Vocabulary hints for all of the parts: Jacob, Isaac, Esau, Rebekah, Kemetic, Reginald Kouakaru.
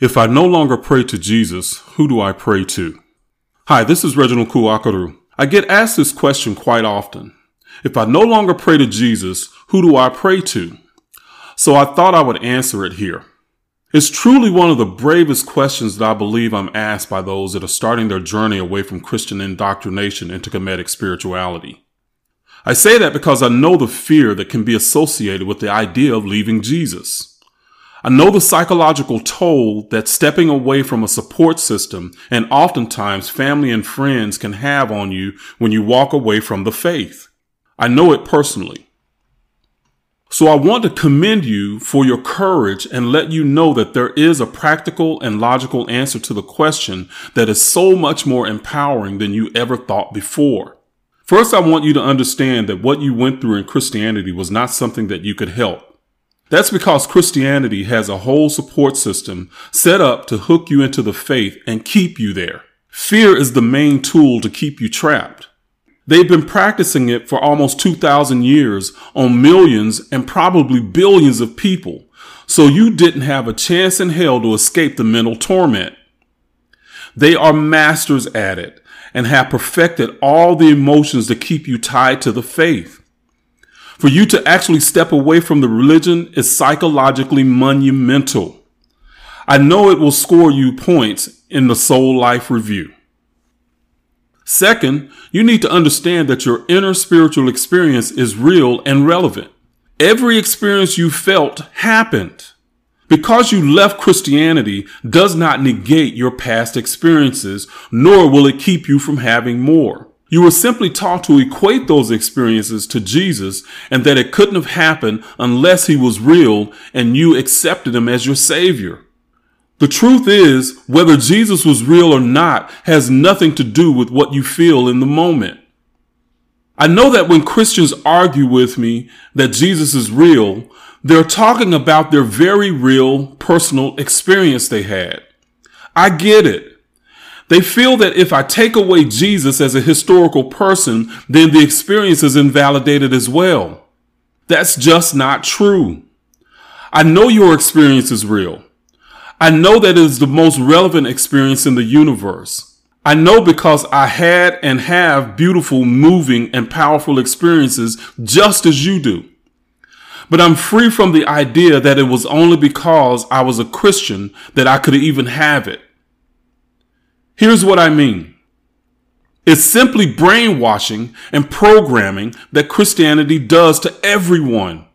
If I no longer pray to Jesus, who do I pray to? Hi, this is Reginald Kouakaru. I get asked this question quite often. If I no longer pray to Jesus, who do I pray to? So I thought I would answer it here. It's truly one of the bravest questions that I believe I'm asked by those that are starting their journey away from Christian indoctrination into Kemetic spirituality. I say that because I know the fear that can be associated with the idea of leaving Jesus. I know the psychological toll that stepping away from a support system and oftentimes family and friends can have on you when you walk away from the faith. I know it personally. So I want to commend you for your courage and let you know that there is a practical and logical answer to the question that is so much more empowering than you ever thought before. First, I want you to understand that what you went through in Christianity was not something that you could help. That's because Christianity has a whole support system set up to hook you into the faith and keep you there. Fear is the main tool to keep you trapped. They've been practicing it for almost 2,000 years on millions and probably billions of people, so you didn't have a chance in hell to escape the mental torment. They are masters at it and have perfected all the emotions that keep you tied to the faith. For you to actually step away from the religion is psychologically monumental. I know it will score you points in the Soul Life Review. Second, you need to understand that your inner spiritual experience is real and relevant. Every experience you felt happened. Because you left Christianity does not negate your past experiences, nor will it keep you from having more. You were simply taught to equate those experiences to Jesus and that it couldn't have happened unless he was real and you accepted him as your savior. The truth is, whether Jesus was real or not has nothing to do with what you feel in the moment. I know that when Christians argue with me that Jesus is real, they're talking about their very real personal experience they had. I get it. They feel that if I take away Jesus as a historical person, then the experience is invalidated as well. That's just not true. I know your experience is real. I know that it is the most relevant experience in the universe. I know because I had and have beautiful, moving, and powerful experiences just as you do. But I'm free from the idea that it was only because I was a Christian that I could even have it. Here's what I mean. It's simply brainwashing and programming that Christianity does to everyone.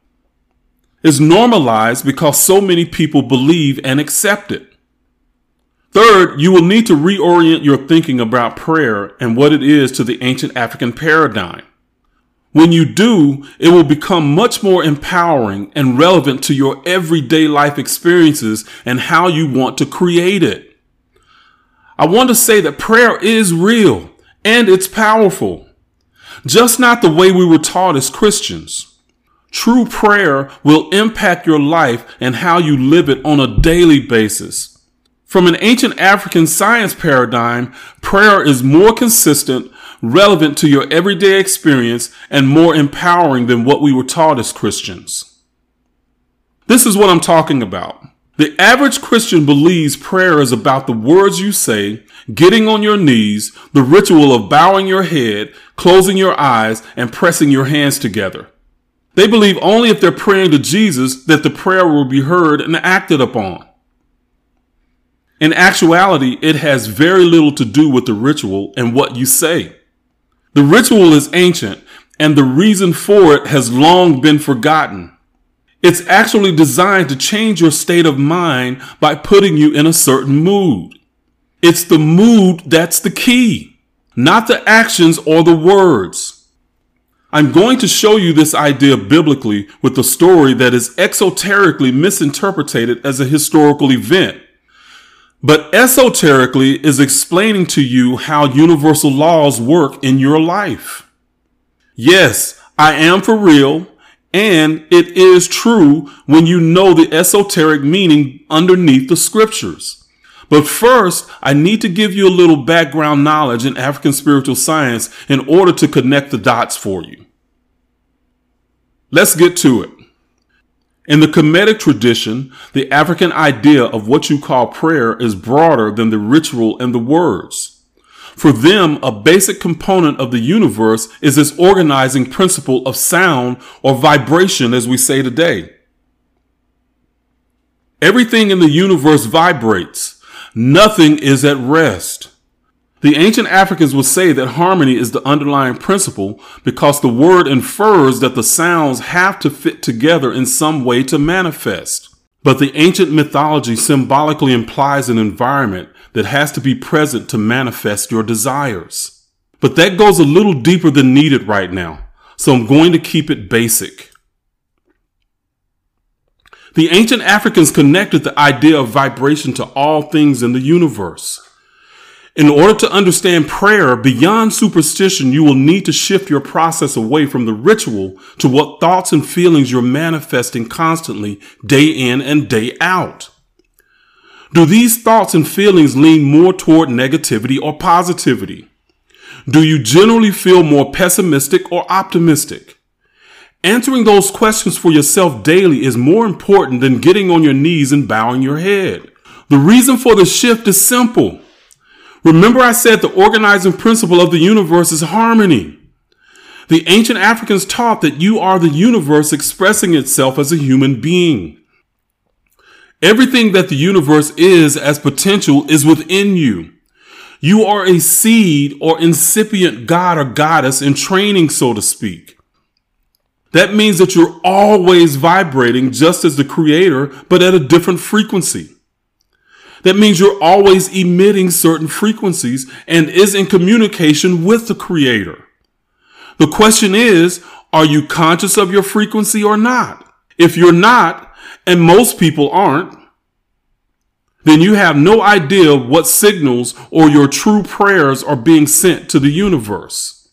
It's normalized because so many people believe and accept it. Third, you will need to reorient your thinking about prayer and what it is to the ancient African paradigm. When you do, it will become much more empowering and relevant to your everyday life experiences and how you want to create it. I want to say that prayer is real and it's powerful, just not the way we were taught as Christians. True prayer will impact your life and how you live it on a daily basis. From an ancient African science paradigm, prayer is more consistent, relevant to your everyday experience, and more empowering than what we were taught as Christians. This is what I'm talking about. The average Christian believes prayer is about the words you say, getting on your knees, the ritual of bowing your head, closing your eyes, and pressing your hands together. They believe only if they're praying to Jesus that the prayer will be heard and acted upon. In actuality, it has very little to do with the ritual and what you say. The ritual is ancient, and the reason for it has long been forgotten. It's actually designed to change your state of mind by putting you in a certain mood. It's the mood that's the key, not the actions or the words. I'm going to show you this idea biblically with a story that is exoterically misinterpreted as a historical event, but esoterically is explaining to you how universal laws work in your life. Yes, I am for real. And it is true when you know the esoteric meaning underneath the scriptures. But first, I need to give you a little background knowledge in African spiritual science in order to connect the dots for you. Let's get to it. In the Kemetic tradition, the African idea of what you call prayer is broader than the ritual and the words. For them, a basic component of the universe is this organizing principle of sound or vibration, as we say today. Everything in the universe vibrates. Nothing is at rest. The ancient Africans would say that harmony is the underlying principle because the word infers that the sounds have to fit together in some way to manifest. But the ancient mythology symbolically implies an environment that has to be present to manifest your desires. But that goes a little deeper than needed right now, so I'm going to keep it basic. The ancient Africans connected the idea of vibration to all things in the universe. In order to understand prayer beyond superstition, you will need to shift your process away from the ritual to what thoughts and feelings you're manifesting constantly, day in and day out. Do these thoughts and feelings lean more toward negativity or positivity? Do you generally feel more pessimistic or optimistic? Answering those questions for yourself daily is more important than getting on your knees and bowing your head. The reason for the shift is simple. Remember, I said the organizing principle of the universe is harmony. The ancient Africans taught that you are the universe expressing itself as a human being. Everything that the universe is as potential is within you. You are a seed or incipient god or goddess in training, so to speak. That means that you're always vibrating just as the creator, but at a different frequency. That means you're always emitting certain frequencies and is in communication with the creator. The question is, are you conscious of your frequency or not? If you're not, and most people aren't, then you have no idea what signals or your true prayers are being sent to the universe.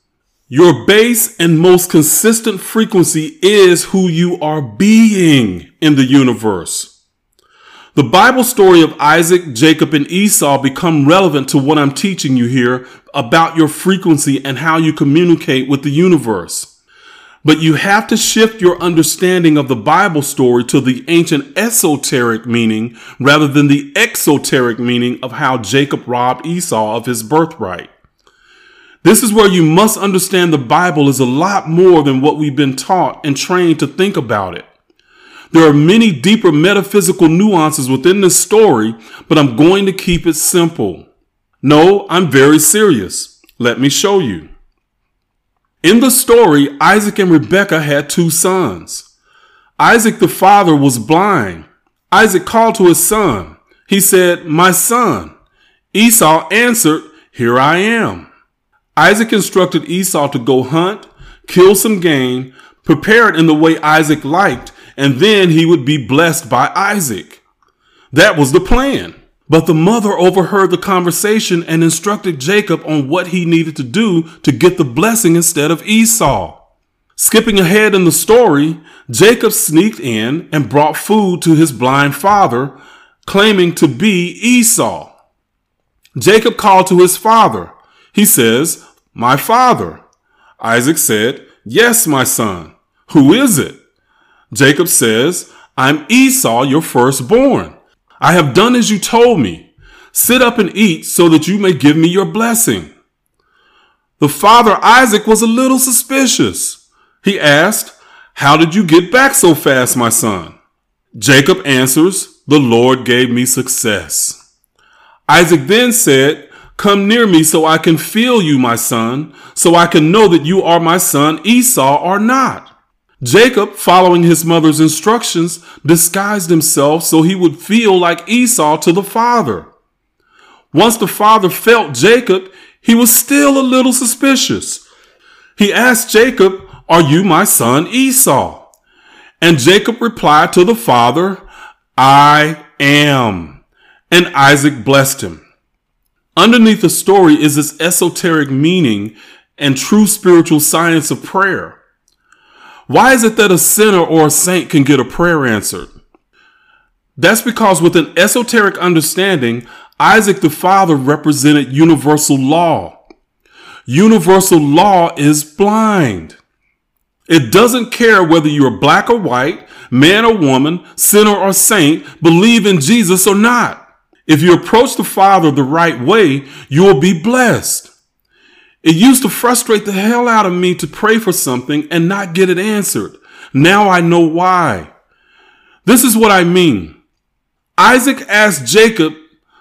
Your base and most consistent frequency is who you are being in the universe. The Bible story of Isaac, Jacob, and Esau become relevant to what I'm teaching you here about your frequency and how you communicate with the universe. But you have to shift your understanding of the Bible story to the ancient esoteric meaning rather than the exoteric meaning of how Jacob robbed Esau of his birthright. This is where you must understand the Bible is a lot more than what we've been taught and trained to think about it. There are many deeper metaphysical nuances within this story, but I'm going to keep it simple. No, I'm very serious. Let me show you. In the story, Isaac and Rebekah had two sons. Isaac, the father, was blind. Isaac called to his son. He said, "My son." Esau answered, "Here I am." Isaac instructed Esau to go hunt, kill some game, prepare it in the way Isaac liked, and then he would be blessed by Isaac. That was the plan. But the mother overheard the conversation and instructed Jacob on what he needed to do to get the blessing instead of Esau. Skipping ahead in the story, Jacob sneaked in and brought food to his blind father, claiming to be Esau. Jacob called to his father. He says, "My father." Isaac said, "Yes, my son. Who is it?" Jacob says, "I'm Esau, your firstborn. I have done as you told me. Sit up and eat so that you may give me your blessing." The father Isaac was a little suspicious. He asked, "How did you get back so fast, my son?" Jacob answers, "The Lord gave me success." Isaac then said, "Come near me so I can feel you, my son, so I can know that you are my son Esau or not." Jacob, following his mother's instructions, disguised himself so he would feel like Esau to the father. Once the father felt Jacob, he was still a little suspicious. He asked Jacob, "Are you my son Esau?" And Jacob replied to the father, "I am." And Isaac blessed him. Underneath the story is this esoteric meaning and true spiritual science of prayer. Why is it that a sinner or a saint can get a prayer answered? That's because with an esoteric understanding, Isaac the father represented universal law. Universal law is blind. It doesn't care whether you're black or white, man or woman, sinner or saint, believe in Jesus or not. If you approach the Father the right way, you will be blessed. It used to frustrate the hell out of me to pray for something and not get it answered. Now I know why. This is what I mean. Isaac asked Jacob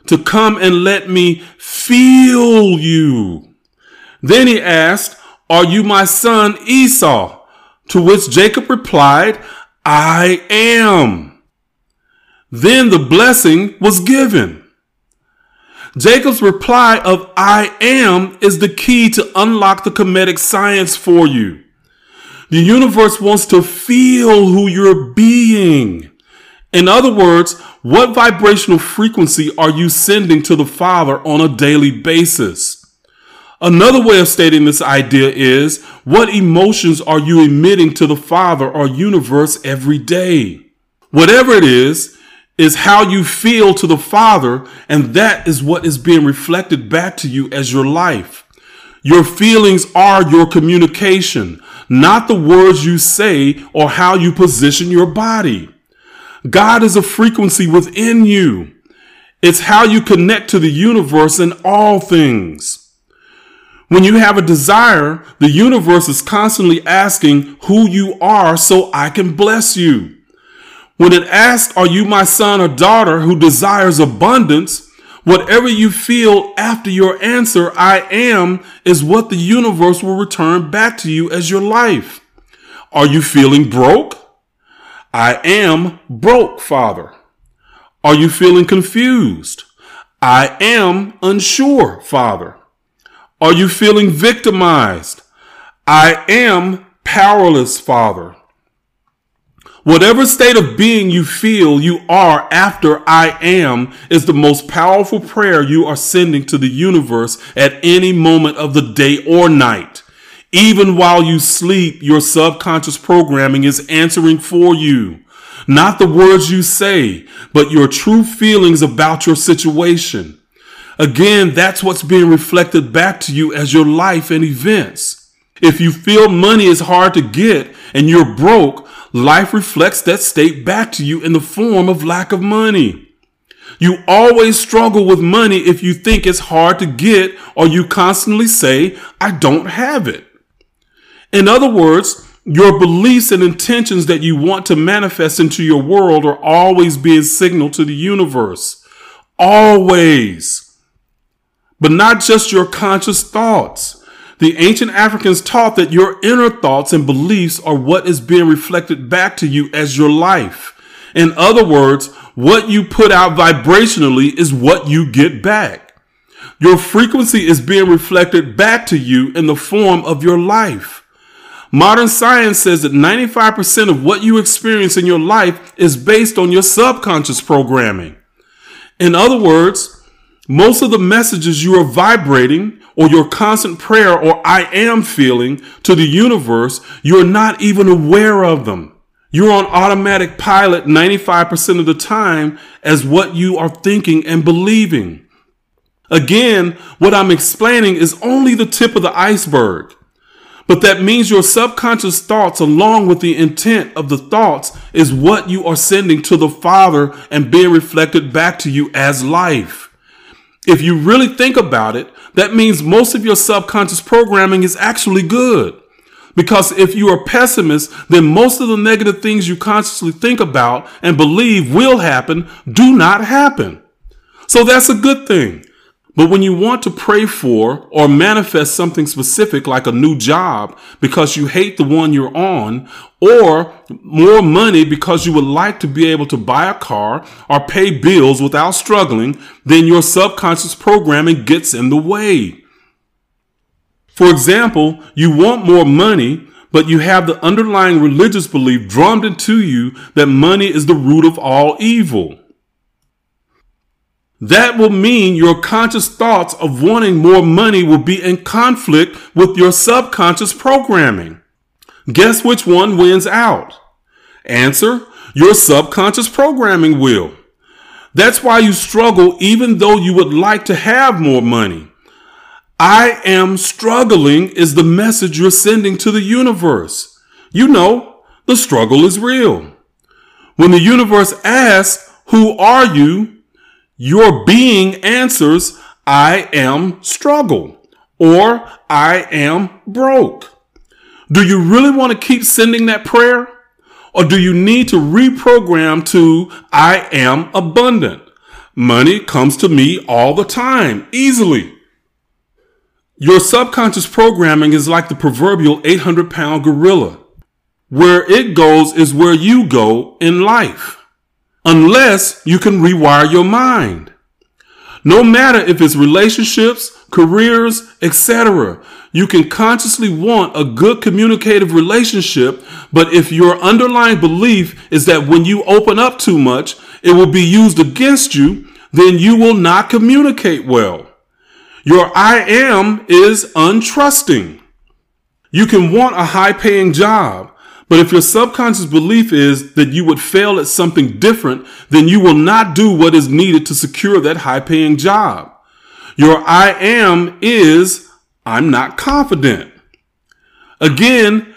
to come and let me feel you. Then he asked, "Are you my son Esau?" To which Jacob replied, "I am." Then the blessing was given. Jacob's reply of "I am" is the key to unlock the Kemetic science for you. The universe wants to feel who you're being. In other words, what vibrational frequency are you sending to the Father on a daily basis? Another way of stating this idea is, what emotions are you emitting to the Father or universe every day? Whatever it is how you feel to the Father, and that is what is being reflected back to you as your life. Your feelings are your communication, not the words you say or how you position your body. God is a frequency within you. It's how you connect to the universe in all things. When you have a desire, the universe is constantly asking who you are so I can bless you. When it asks, "Are you my son or daughter who desires abundance?" whatever you feel after your answer, "I am," is what the universe will return back to you as your life. Are you feeling broke? "I am broke, Father." Are you feeling confused? "I am unsure, Father." Are you feeling victimized? "I am powerless, Father." Whatever state of being you feel you are after "I am" is the most powerful prayer you are sending to the universe at any moment of the day or night. Even while you sleep, your subconscious programming is answering for you. Not the words you say, but your true feelings about your situation. Again, that's what's being reflected back to you as your life and events. If you feel money is hard to get and you're broke, life reflects that state back to you in the form of lack of money. You always struggle with money if you think it's hard to get, or you constantly say, "I don't have it." In other words, your beliefs and intentions that you want to manifest into your world are always being signaled to the universe. Always. But not just your conscious thoughts. The ancient Africans taught that your inner thoughts and beliefs are what is being reflected back to you as your life. In other words, what you put out vibrationally is what you get back. Your frequency is being reflected back to you in the form of your life. Modern science says that 95% of what you experience in your life is based on your subconscious programming. In other words, most of the messages you are vibrating, or your constant prayer or "I am" feeling to the universe, you're not even aware of them. You're on automatic pilot 95% of the time as what you are thinking and believing. Again, what I'm explaining is only the tip of the iceberg. But that means your subconscious thoughts, along with the intent of the thoughts, is what you are sending to the Father and being reflected back to you as life. If you really think about it, that means most of your subconscious programming is actually good. Because if you are pessimist, then most of the negative things you consciously think about and believe will happen do not happen. So that's a good thing. But when you want to pray for or manifest something specific, like a new job because you hate the one you're on, or more money because you would like to be able to buy a car or pay bills without struggling, then your subconscious programming gets in the way. For example, you want more money, but you have the underlying religious belief drummed into you that money is the root of all evil. That will mean your conscious thoughts of wanting more money will be in conflict with your subconscious programming. Guess which one wins out? Answer: your subconscious programming will. That's why you struggle even though you would like to have more money. "I am struggling" is the message you're sending to the universe. You know, the struggle is real. When the universe asks, who are you? Your being answers, I am struggle, or I am broke. Do you really want to keep sending that prayer? Or do you need to reprogram to I am abundant? Money comes to me all the time, easily. Your subconscious programming is like the proverbial 800-pound gorilla. Where it goes is where you go in life, unless you can rewire your mind. No matter if it's relationships, careers, etc., you can consciously want a good communicative relationship, but if your underlying belief is that when you open up too much, it will be used against you, then you will not communicate well. Your I am is untrusting. You can want a high-paying job, but if your subconscious belief is that you would fail at something different, then you will not do what is needed to secure that high-paying job. Your I am is I'm not confident. Again,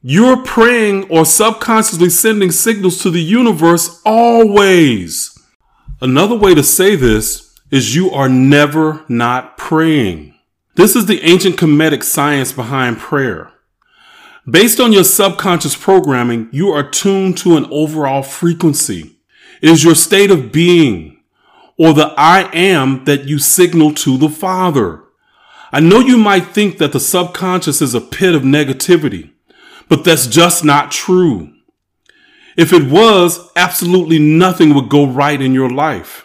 you're praying or subconsciously sending signals to the universe always. Another way to say this is you are never not praying. This is the ancient Kemetic science behind prayer. Based on your subconscious programming, you are tuned to an overall frequency. It is your state of being, or the I am that you signal to the Father. I know you might think that the subconscious is a pit of negativity, but that's just not true. If it was, absolutely nothing would go right in your life.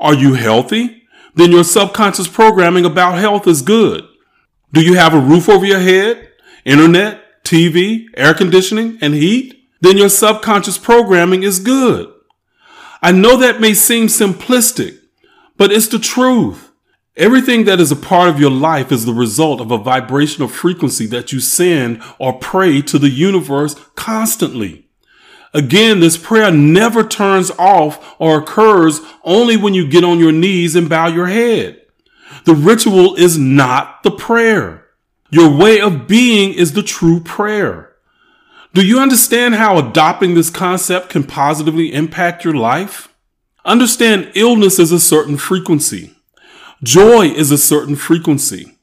Are you healthy? Then your subconscious programming about health is good. Do you have a roof over your head, internet, TV, air conditioning, and heat? Then your subconscious programming is good. I know that may seem simplistic, but it's the truth. Everything that is a part of your life is the result of a vibrational frequency that you send or pray to the universe constantly. Again, this prayer never turns off or occurs only when you get on your knees and bow your head. The ritual is not the prayer. Your way of being is the true prayer. Do you understand how adopting this concept can positively impact your life? Understand illness is a certain frequency. Joy is a certain frequency.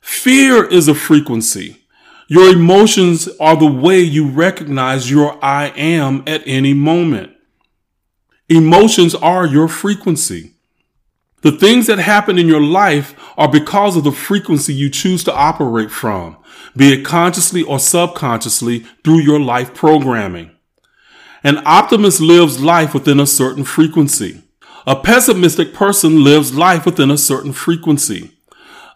Fear is a frequency. Your emotions are the way you recognize your I am at any moment. Emotions are your frequency. The things that happen in your life are because of the frequency you choose to operate from, be it consciously or subconsciously through your life programming. An optimist lives life within a certain frequency. A pessimistic person lives life within a certain frequency.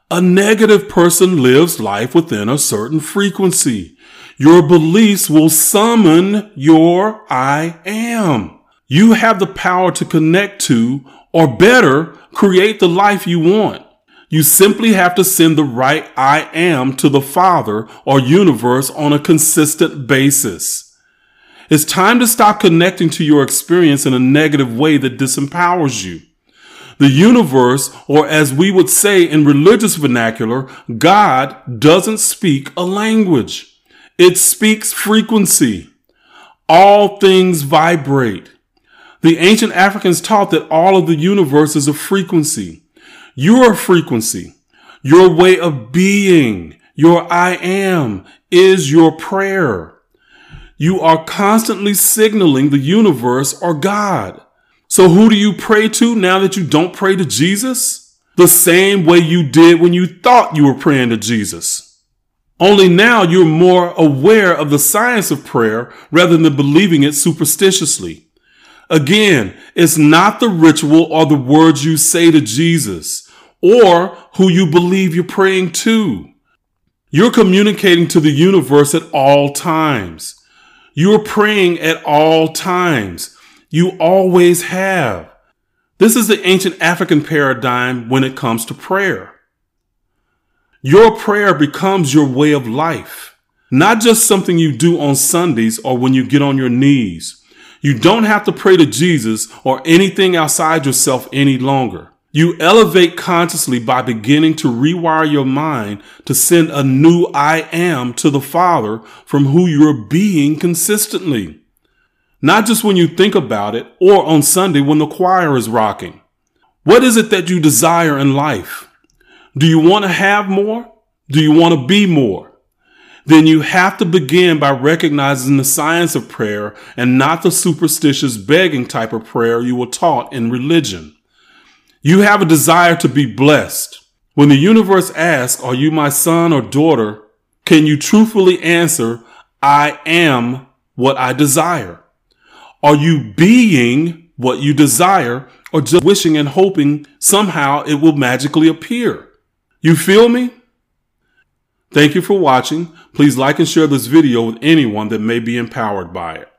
A negative person lives life within a certain frequency. Your beliefs will summon your I am. You have the power to connect to, or better, create the life you want. You simply have to send the right I am to the Father or universe on a consistent basis. It's time to stop connecting to your experience in a negative way that disempowers you. The universe, or as we would say in religious vernacular, God doesn't speak a language. It speaks frequency. All things vibrate. The ancient Africans taught that all of the universe is a frequency. Your frequency, your way of being, your I am, is your prayer. You are constantly signaling the universe or God. So who do you pray to now that you don't pray to Jesus? The same way you did when you thought you were praying to Jesus. Only now you're more aware of the science of prayer rather than believing it superstitiously. Again, it's not the ritual or the words you say to Jesus or who you believe you're praying to. You're communicating to the universe at all times. You are praying at all times. You always have. This is the ancient African paradigm when it comes to prayer. Your prayer becomes your way of life, not just something you do on Sundays or when you get on your knees. You don't have to pray to Jesus or anything outside yourself any longer. You elevate consciously by beginning to rewire your mind to send a new I am to the Father from who you're being consistently. Not just when you think about it or on Sunday when the choir is rocking. What is it that you desire in life? Do you want to have more? Do you want to be more? Then you have to begin by recognizing the science of prayer and not the superstitious begging type of prayer you were taught in religion. You have a desire to be blessed. When the universe asks, "Are you my son or daughter?" can you truthfully answer, "I am what I desire"? Are you being what you desire or just wishing and hoping somehow it will magically appear? You feel me? Thank you for watching. Please like and share this video with anyone that may be empowered by it.